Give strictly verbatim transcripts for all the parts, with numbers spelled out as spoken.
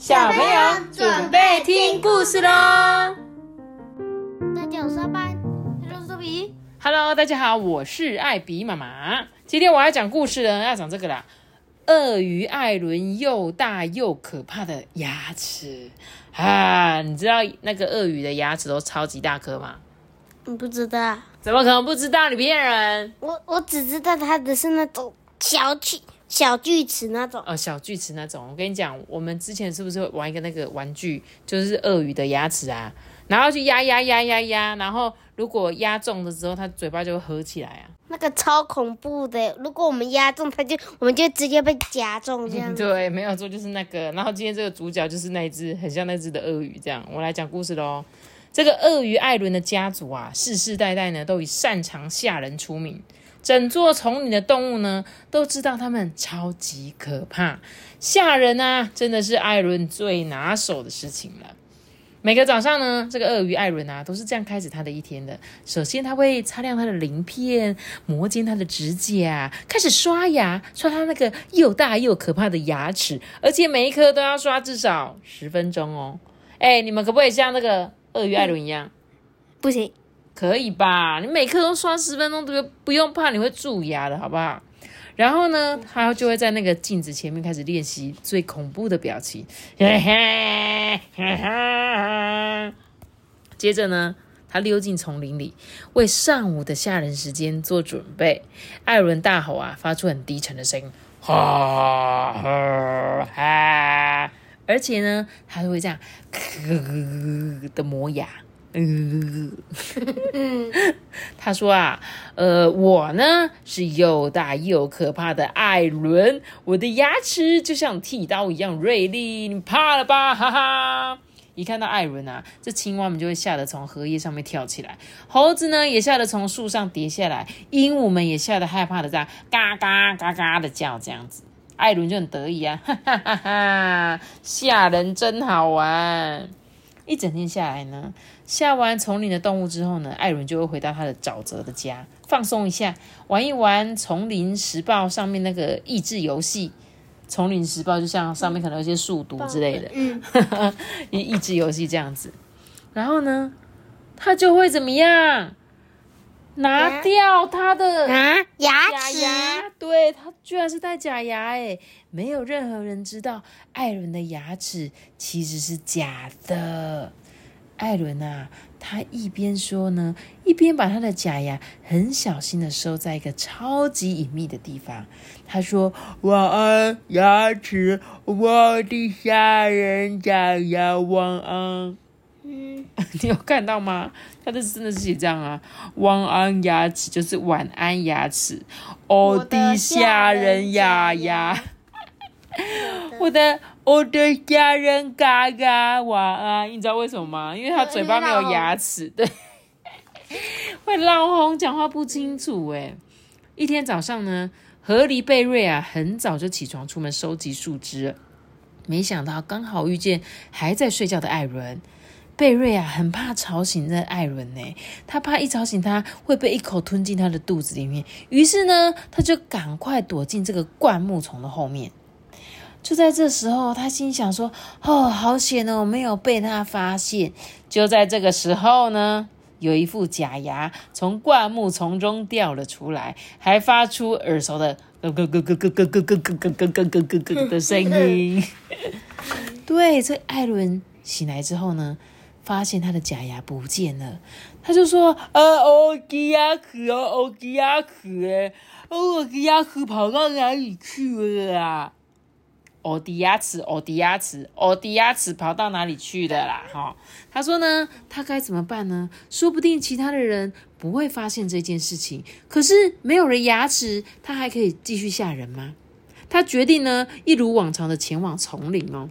小朋友准备听故事喽！大家好，我是阿班，我是 Toby。Hello， 大家好，我是艾比妈妈。今天我要讲故事呢，要讲这个啦。鳄鱼艾伦又大又可怕的牙齿啊！你知道那个鳄鱼的牙齿都超级大颗吗？不知道。怎么可能不知道？你骗人！我我只知道它的是那种小齿。小锯齿那种、哦、小锯齿那种，我跟你讲，我们之前是不是玩一个那个玩具，就是鳄鱼的牙齿啊，然后去压压压压压，然后如果压中的时候，它嘴巴就会合起来啊。那个超恐怖的，如果我们压中它就，我们就直接被夹中这样、嗯。对，没有错，就是那个。然后今天这个主角就是那一只，很像那只的鳄鱼这样。我来讲故事喽。这个鳄鱼艾伦的家族啊，世世代代呢都以擅长吓人出名。整座丛林的动物呢，都知道它们超级可怕，吓人啊，真的是艾伦最拿手的事情了。每个早上呢，这个鳄鱼艾伦啊，都是这样开始他的一天的。首先，他会擦亮他的鳞片，磨尖他的指甲，开始刷牙，刷他那个又大又可怕的牙齿，而且每一颗都要刷至少十分钟哦。哎，你们可不可以像那个鳄鱼艾伦一样？嗯、不行。可以吧？你每刻都刷十分钟，都不用怕你会蛀牙的，好不好？然后呢，他就会在那个镜子前面开始练习最恐怖的表情，嘿嘿嘿嘿。接着呢，他溜进丛林里，为上午的吓人时间做准备。艾伦大吼啊，发出很低沉的声音，哈哈哈！而且呢，他就会这样的磨牙。嗯，他说啊，呃，我呢是又大又可怕的艾伦，我的牙齿就像剃刀一样锐利，你怕了吧？哈哈！一看到艾伦啊，这青蛙们就会吓得从荷叶上面跳起来，猴子呢也吓得从树上跌下来，鹦鹉们也吓得害怕的这样嘎嘎嘎嘎的叫这样子。艾伦就很得意啊，哈哈哈哈！吓人真好玩。一整天下来呢，下完丛林的动物之后呢，艾伦就会回到他的沼泽的家，放松一下，玩一玩丛林时报上面那个益智游戏。丛林时报就像上面可能有些数独之类的，嗯，益智游戏这样子。然后呢，他就会怎么样？拿掉他的牙牙，对，他居然是戴假牙耶！没有任何人知道艾伦的牙齿其实是假的。艾伦啊，他一边说呢，一边把他的假牙很小心的收在一个超级隐秘的地方。他说：“晚安，牙齿，我的吓人假牙，晚安。”嗯，你有看到吗？他这真的是写这样啊，晚安牙齿就是晚安牙齿，我的吓人牙牙，我的我的吓人嘎嘎晚安。你知道为什么吗？因为他嘴巴没有牙齿，对，会闹哄，讲话不清楚哎。一天早上呢，河狸贝瑞啊，很早就起床出门收集树枝了，没想到刚好遇见还在睡觉的艾伦。贝瑞啊，很怕吵醒那艾伦呢，他怕一吵醒他会被一口吞进他的肚子里面，于是呢，他就赶快躲进这个灌木丛的后面。就在这时候，他心想说：“哦，好险哦，我没有被他发现。”就在这个时候呢，有一副假牙从灌木丛中掉了出来，还发出耳熟的咯咯咯咯咯咯咯咯咯咯咯咯咯的声音。对，这艾伦醒来之后呢，发现他的假牙不见了，他就说：“呃，我的牙齿哦，我的牙齿哎，我的牙齿跑到哪里去了啊？我的牙齿，我的牙齿，我的牙齿跑到哪里去了啦？”哈、哦，他说呢，他该怎么办呢？说不定其他的人不会发现这件事情，可是没有了牙齿，他还可以继续吓人吗？他决定呢，一如往常的前往丛林哦。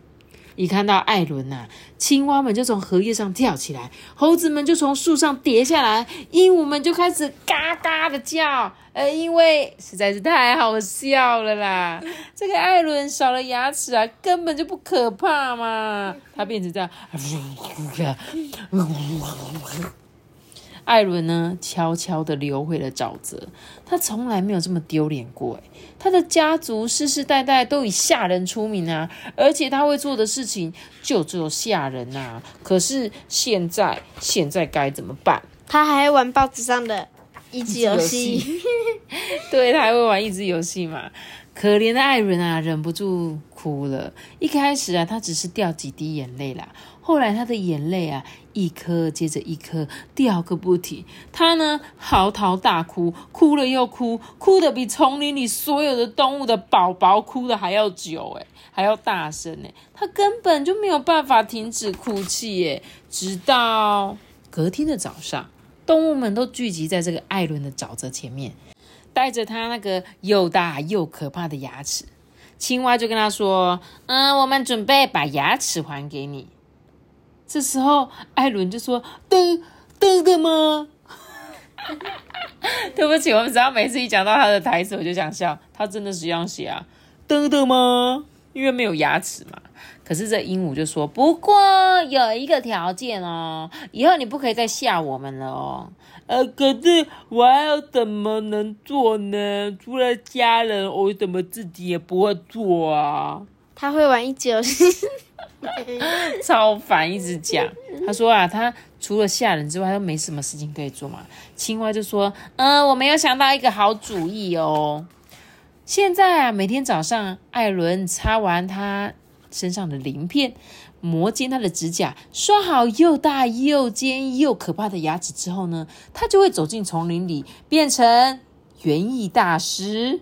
一看到艾伦啊，青蛙们就从荷叶上跳起来，猴子们就从树上跌下来，鹦鹉们就开始嘎嘎的叫，呃，因为实在是太好笑了啦。这个艾伦少了牙齿啊，根本就不可怕嘛，他变成这样。艾伦呢悄悄地流回了沼泽，他从来没有这么丢脸过。他的家族世世代代都以吓人出名啊，而且他会做的事情就只有吓人啊。可是现在现在该怎么办？他还玩报纸上的益智游戏对，他还会玩益智游戏嘛。可怜的艾伦啊忍不住哭了。一开始啊他只是掉几滴眼泪啦，后来他的眼泪啊一颗接着一颗掉个不停。他呢嚎啕大哭，哭了又哭，哭得比丛林里所有的动物的宝宝哭得还要久耶，还要大声耶，他根本就没有办法停止哭泣耶。直到隔天的早上，动物们都聚集在这个艾伦的沼泽前面，带着他那个又大又可怕的牙齿。青蛙就跟他说，嗯，我们准备把牙齿还给你。这时候艾伦就说，真真的吗？对不起，我们只要每次一讲到他的台词我就想笑，他真的是这样写啊，真的吗？因为没有牙齿嘛。可是这鹦鹉就说，不过有一个条件哦，以后你不可以再吓我们了哦。呃，可是我还要怎么能做呢？除了家人我怎么自己也不会做啊。他会玩一直游戏超烦，一直讲。他说啊他除了吓人之外他没什么事情可以做嘛。青蛙就说，嗯、呃，我没有想到一个好主意哦。现在啊每天早上艾伦擦完他身上的鳞片，磨尖他的指甲，刷好又大又尖又可怕的牙齿之后呢，他就会走进丛林里变成园艺大师。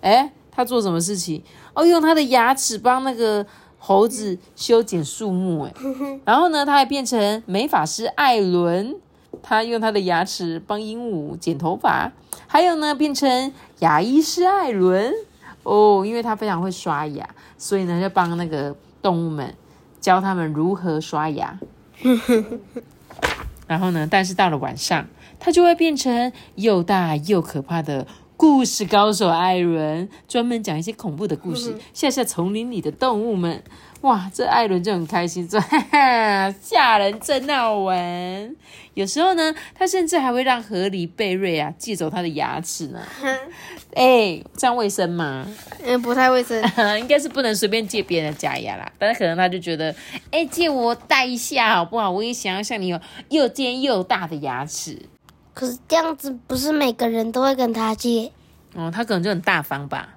诶，他做什么事情？哦，用他的牙齿帮那个猴子修剪树木。诶，然后呢他还变成美发师艾伦，他用他的牙齿帮鹦鹉剪头发。还有呢变成牙医师艾伦哦，因为他非常会刷牙，所以呢就帮那个动物们教他们如何刷牙然后呢但是到了晚上他就会变成又大又可怕的故事高手艾伦，专门讲一些恐怖的故事吓吓丛林里的动物们。哇，这艾伦就很开心说，哈哈，吓人真好玩。有时候呢他甚至还会让河狸贝瑞啊借走他的牙齿呢。哎，这样卫生吗？嗯，不太卫生应该是不能随便借别人的假牙啦，但是可能他就觉得，哎，借我戴一下好不好，我也想要像你有又尖又大的牙齿。可是这样子不是每个人都会跟他借哦，他可能就很大方吧，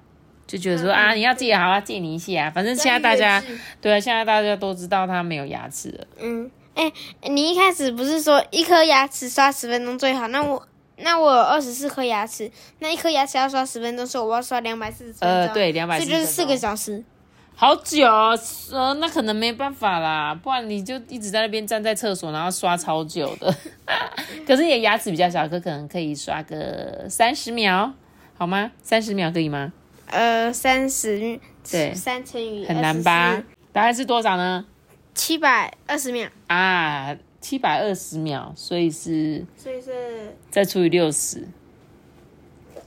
就觉得说、嗯、啊，你要借好，要借你一下，反正现在大家对啊，现在大家都知道他没有牙齿了。嗯，哎、欸，你一开始不是说一颗牙齿刷十分钟最好？那我那我有二十四颗牙齿，那一颗牙齿要刷十分钟，所以我要刷两百四十分钟。呃，对，两百四十，所以就是四个小时。好久、哦、呃，那可能没办法啦，不然你就一直在那边站在厕所然后刷超久的可是你的牙齿比较小，可可能可以刷个三十秒好吗？三十秒可以吗？呃 ,三十 对，三乘以很难吧。答案是多少呢？七百二十秒啊，七百二十秒，所以是所以是再除以六十，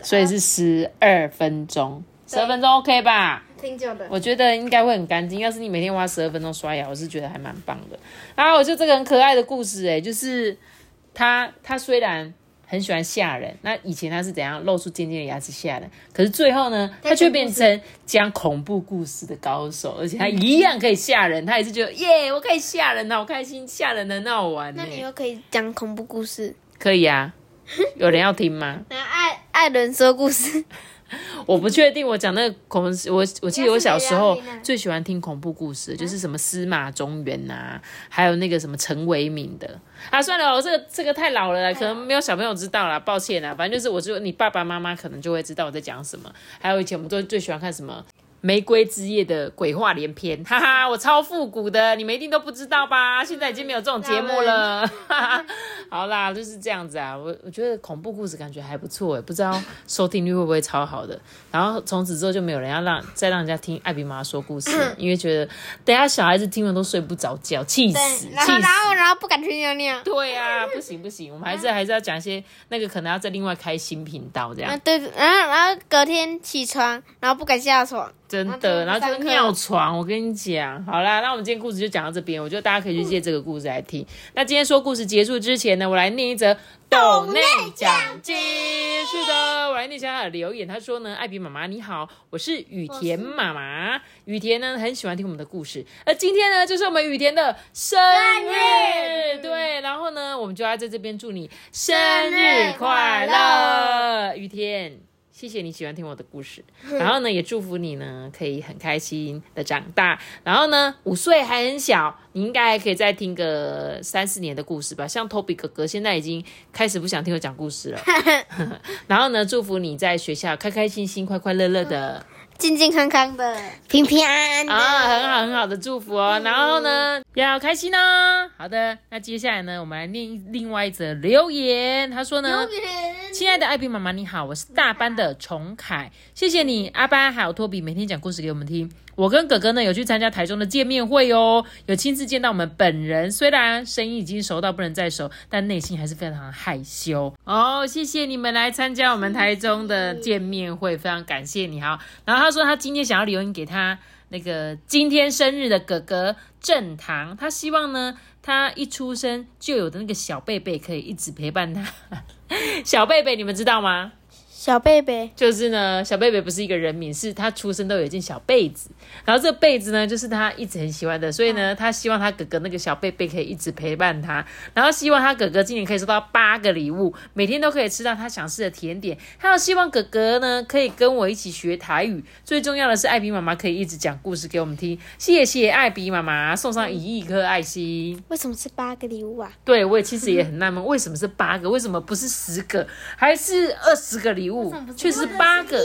所以是十二分钟。十二分钟 OK 吧？挺久的，我觉得应该会很干净。要是你每天花十二分钟刷牙，我是觉得还蛮棒的。然后我就这个很可爱的故事、欸、就是他他虽然很喜欢吓人，那以前他是怎样露出尖尖的牙齿吓人，可是最后呢他却变成讲恐怖故事的高手，而且他一样可以吓人。他也是觉得耶，我可以吓人，好开心，吓人很好玩、欸、那你又可以讲恐怖故事？可以啊，有人要听吗？那艾艾伦说故事我不确定，我讲那个恐怖，我我记得我小时候最喜欢听恐怖故事，就是什么司马中原啊，还有那个什么陈为民的啊。算了，我这个这个太老了啦，可能没有小朋友知道啦，抱歉啦。反正就是我就你爸爸妈妈可能就会知道我在讲什么。还有以前我们都最喜欢看什么《玫瑰之夜》的鬼话连篇，哈哈，我超复古的，你们一定都不知道吧？现在已经没有这种节目了，哈哈。好啦，就是这样子啊。我我觉得恐怖故事感觉还不错哎，不知道收听率会不会超好的。然后从此之后就没有人要让再让人家听艾比妈说故事，因为觉得等一下小孩子听了都睡不着觉，气死，气死。然后然后然后不敢去尿尿。对啊，不行不行，我们还是还是要讲一些那个，可能要再另外开新频道这样。啊对，然后然后隔天起床，然后不敢下床。真的，然后就是尿床，我跟你讲。好啦，那我们今天故事就讲到这边，我觉得大家可以去借这个故事来听。嗯、那今天说故事结束之前呢，我来念一则斗内奖金。是的，我来念一下留言。他说呢，艾比妈妈你好，我是雨田妈妈。雨田呢很喜欢听我们的故事，而今天呢就是我们雨田的生日，对，然后呢我们就要在这边祝你生日快乐，雨田。谢谢你喜欢听我的故事，然后呢也祝福你呢可以很开心的长大，然后呢五岁还很小，你应该还可以再听个三四年的故事吧，像 Toby 哥哥现在已经开始不想听我讲故事了然后呢祝福你在学校开开心心快快乐乐的健健康康的平平安安的、哦、很好很好的祝福哦、嗯、然后呢要开心哦。好的，那接下来呢我们来念另外一则留言。他说呢，亲爱的艾比妈妈你好，我是大班的崇凯，谢谢你阿班还有托比每天讲故事给我们听，我跟哥哥呢有去参加台中的见面会哦，有亲自见到我们本人，虽然声音已经熟到不能再熟，但内心还是非常害羞哦。谢谢你们来参加我们台中的见面会，非常感谢你。好，然后他说他今天想要留言给他那个今天生日的哥哥正堂，他希望呢他一出生就有的那个小贝贝可以一直陪伴他小贝贝你们知道吗？小贝贝就是呢，小贝贝不是一个人名，是他出生都有一件小被子，然后这被子呢就是他一直很喜欢的，所以呢他希望他哥哥那个小贝贝可以一直陪伴他，然后希望他哥哥今年可以收到八个礼物，每天都可以吃到他想吃的甜点，还有希望哥哥呢可以跟我一起学台语，最重要的是艾比妈妈可以一直讲故事给我们听，谢谢艾比妈妈，送上一亿颗爱心。为什么是八个礼物啊？对，我也其实也很纳闷为什么是八个，为什么不是十个还是二十个礼物，确实八个，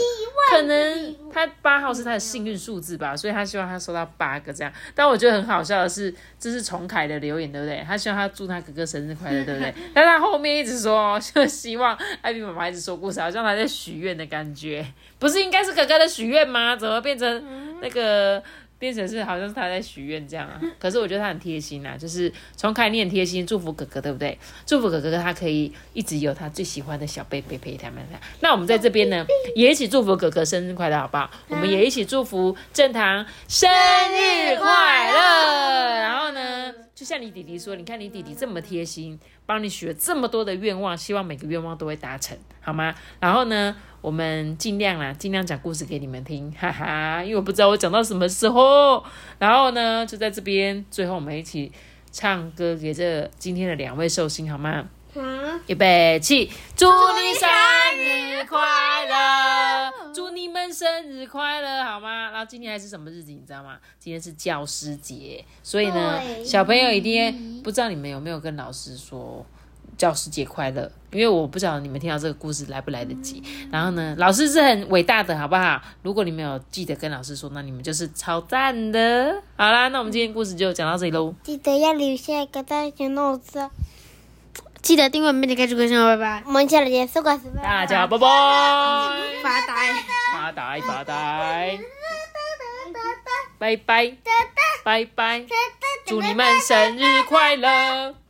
可能他八号是他的幸运数字吧，所以他希望他收到八个这样。但我觉得很好笑的是，这是崇凯的留言，对不对？他希望他祝他哥哥生日快乐，对不对？但他后面一直说，就希望艾比妈妈一直说故事，好像他在许愿的感觉。不是应该是哥哥的许愿吗？怎么变成那个？变成是好像是他在许愿这样啊，可是我觉得他很贴心啊，就是从凯你很贴心，祝福哥哥对不对？祝福哥哥他可以一直有他最喜欢的小贝贝陪他们。那我们在这边呢，也一起祝福哥哥生日快乐，好不好？我们也一起祝福正堂生日快乐。然后呢，就像你弟弟说，你看你弟弟这么贴心，帮你许了这么多的愿望，希望每个愿望都会达成，好吗？然后呢？我们尽量啦，尽量讲故事给你们听，哈哈，因为我不知道我讲到什么时候。然后呢，就在这边，最后我们一起唱歌给这今天的两位寿星，好吗？嗯，预备起，祝你生日快乐，祝你们生日快乐，好吗？然后今天还是什么日子，你知道吗？今天是教师节，所以呢，小朋友一定不知道你们有没有跟老师说。教师节快乐，因为我不晓得你们听到这个故事来不来得及。然后呢，老师是很伟大的，好不好？如果你们有记得跟老师说，那你们就是超赞的。好啦，那我们今天故事就讲到这里咯，记得要留下一个大家弄子，记得订阅我们的开始歌声，拜拜，我们下次见，大家拜拜，发呆发呆发呆，拜拜拜拜，祝你们生日快乐。